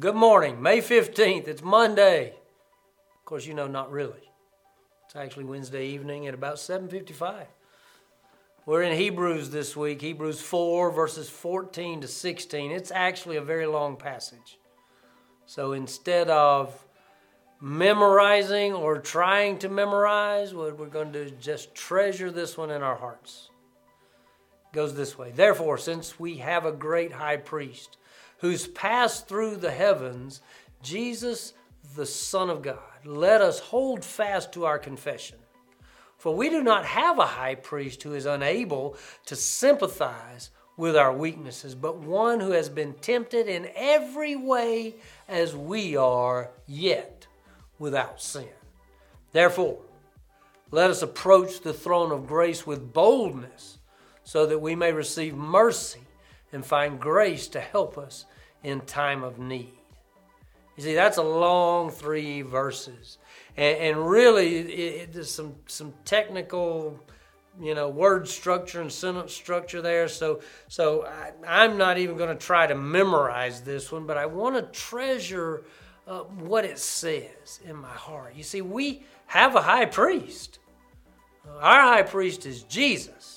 Good morning, May 15th. It's Monday. Of course, you know, not really. It's actually Wednesday evening at about 7:55. We're in Hebrews this week, Hebrews 4, verses 14 to 16. It's actually a very long passage. So instead of memorizing or trying to memorize, what we're going to do is just treasure this one in our hearts. It goes this way. Therefore, since we have a great high priest who's passed through the heavens, Jesus, the Son of God, let us hold fast to our confession. For we do not have a high priest who is unable to sympathize with our weaknesses, but one who has been tempted in every way as we are, yet without sin. Therefore, let us approach the throne of grace with boldness, so that we may receive mercy and find grace to help us in time of need. You see, that's a long three verses. And really, there's some technical, word structure and sentence structure there. So I'm not even going to try to memorize this one, but I want to treasure what it says in my heart. You see, we have a high priest. Our high priest is Jesus.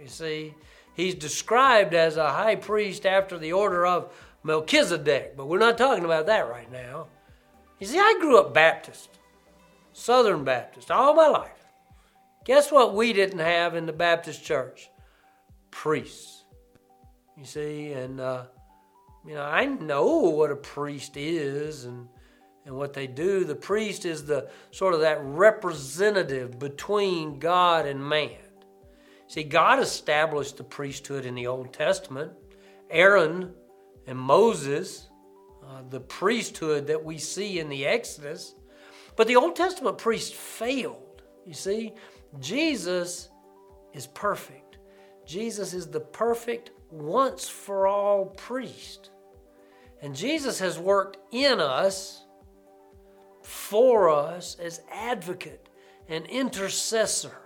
You see, he's described as a high priest after the order of Melchizedek, but we're not talking about that right now. You see, I grew up Baptist, Southern Baptist, all my life. Guess what we didn't have in the Baptist church? Priests. You see, and I know what a priest is and what they do. The priest is the sort of that representative between God and man. See, God established the priesthood in the Old Testament. Aaron and Moses, the priesthood that we see in the Exodus. But the Old Testament priests failed. You see, Jesus is perfect. Jesus is the perfect once-for-all priest. And Jesus has worked in us, for us, as advocate and intercessor.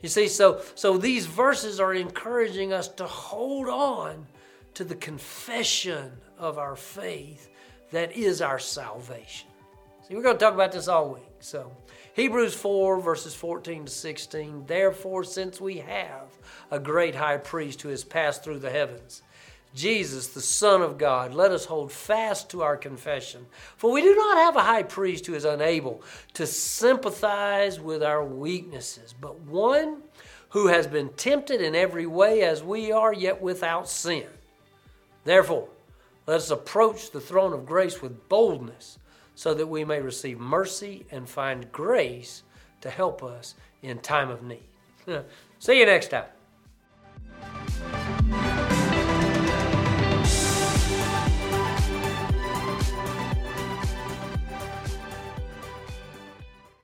You see, so these verses are encouraging us to hold on to the confession of our faith that is our salvation. See, we're going to talk about this all week. So, Hebrews 4, verses 14 to 16, therefore, since we have a great high priest who has passed through the heavens, Jesus, the Son of God, let us hold fast to our confession. For we do not have a high priest who is unable to sympathize with our weaknesses, but one who has been tempted in every way as we are, yet without sin. Therefore, let us approach the throne of grace with boldness, so that we may receive mercy and find grace to help us in time of need. See you next time.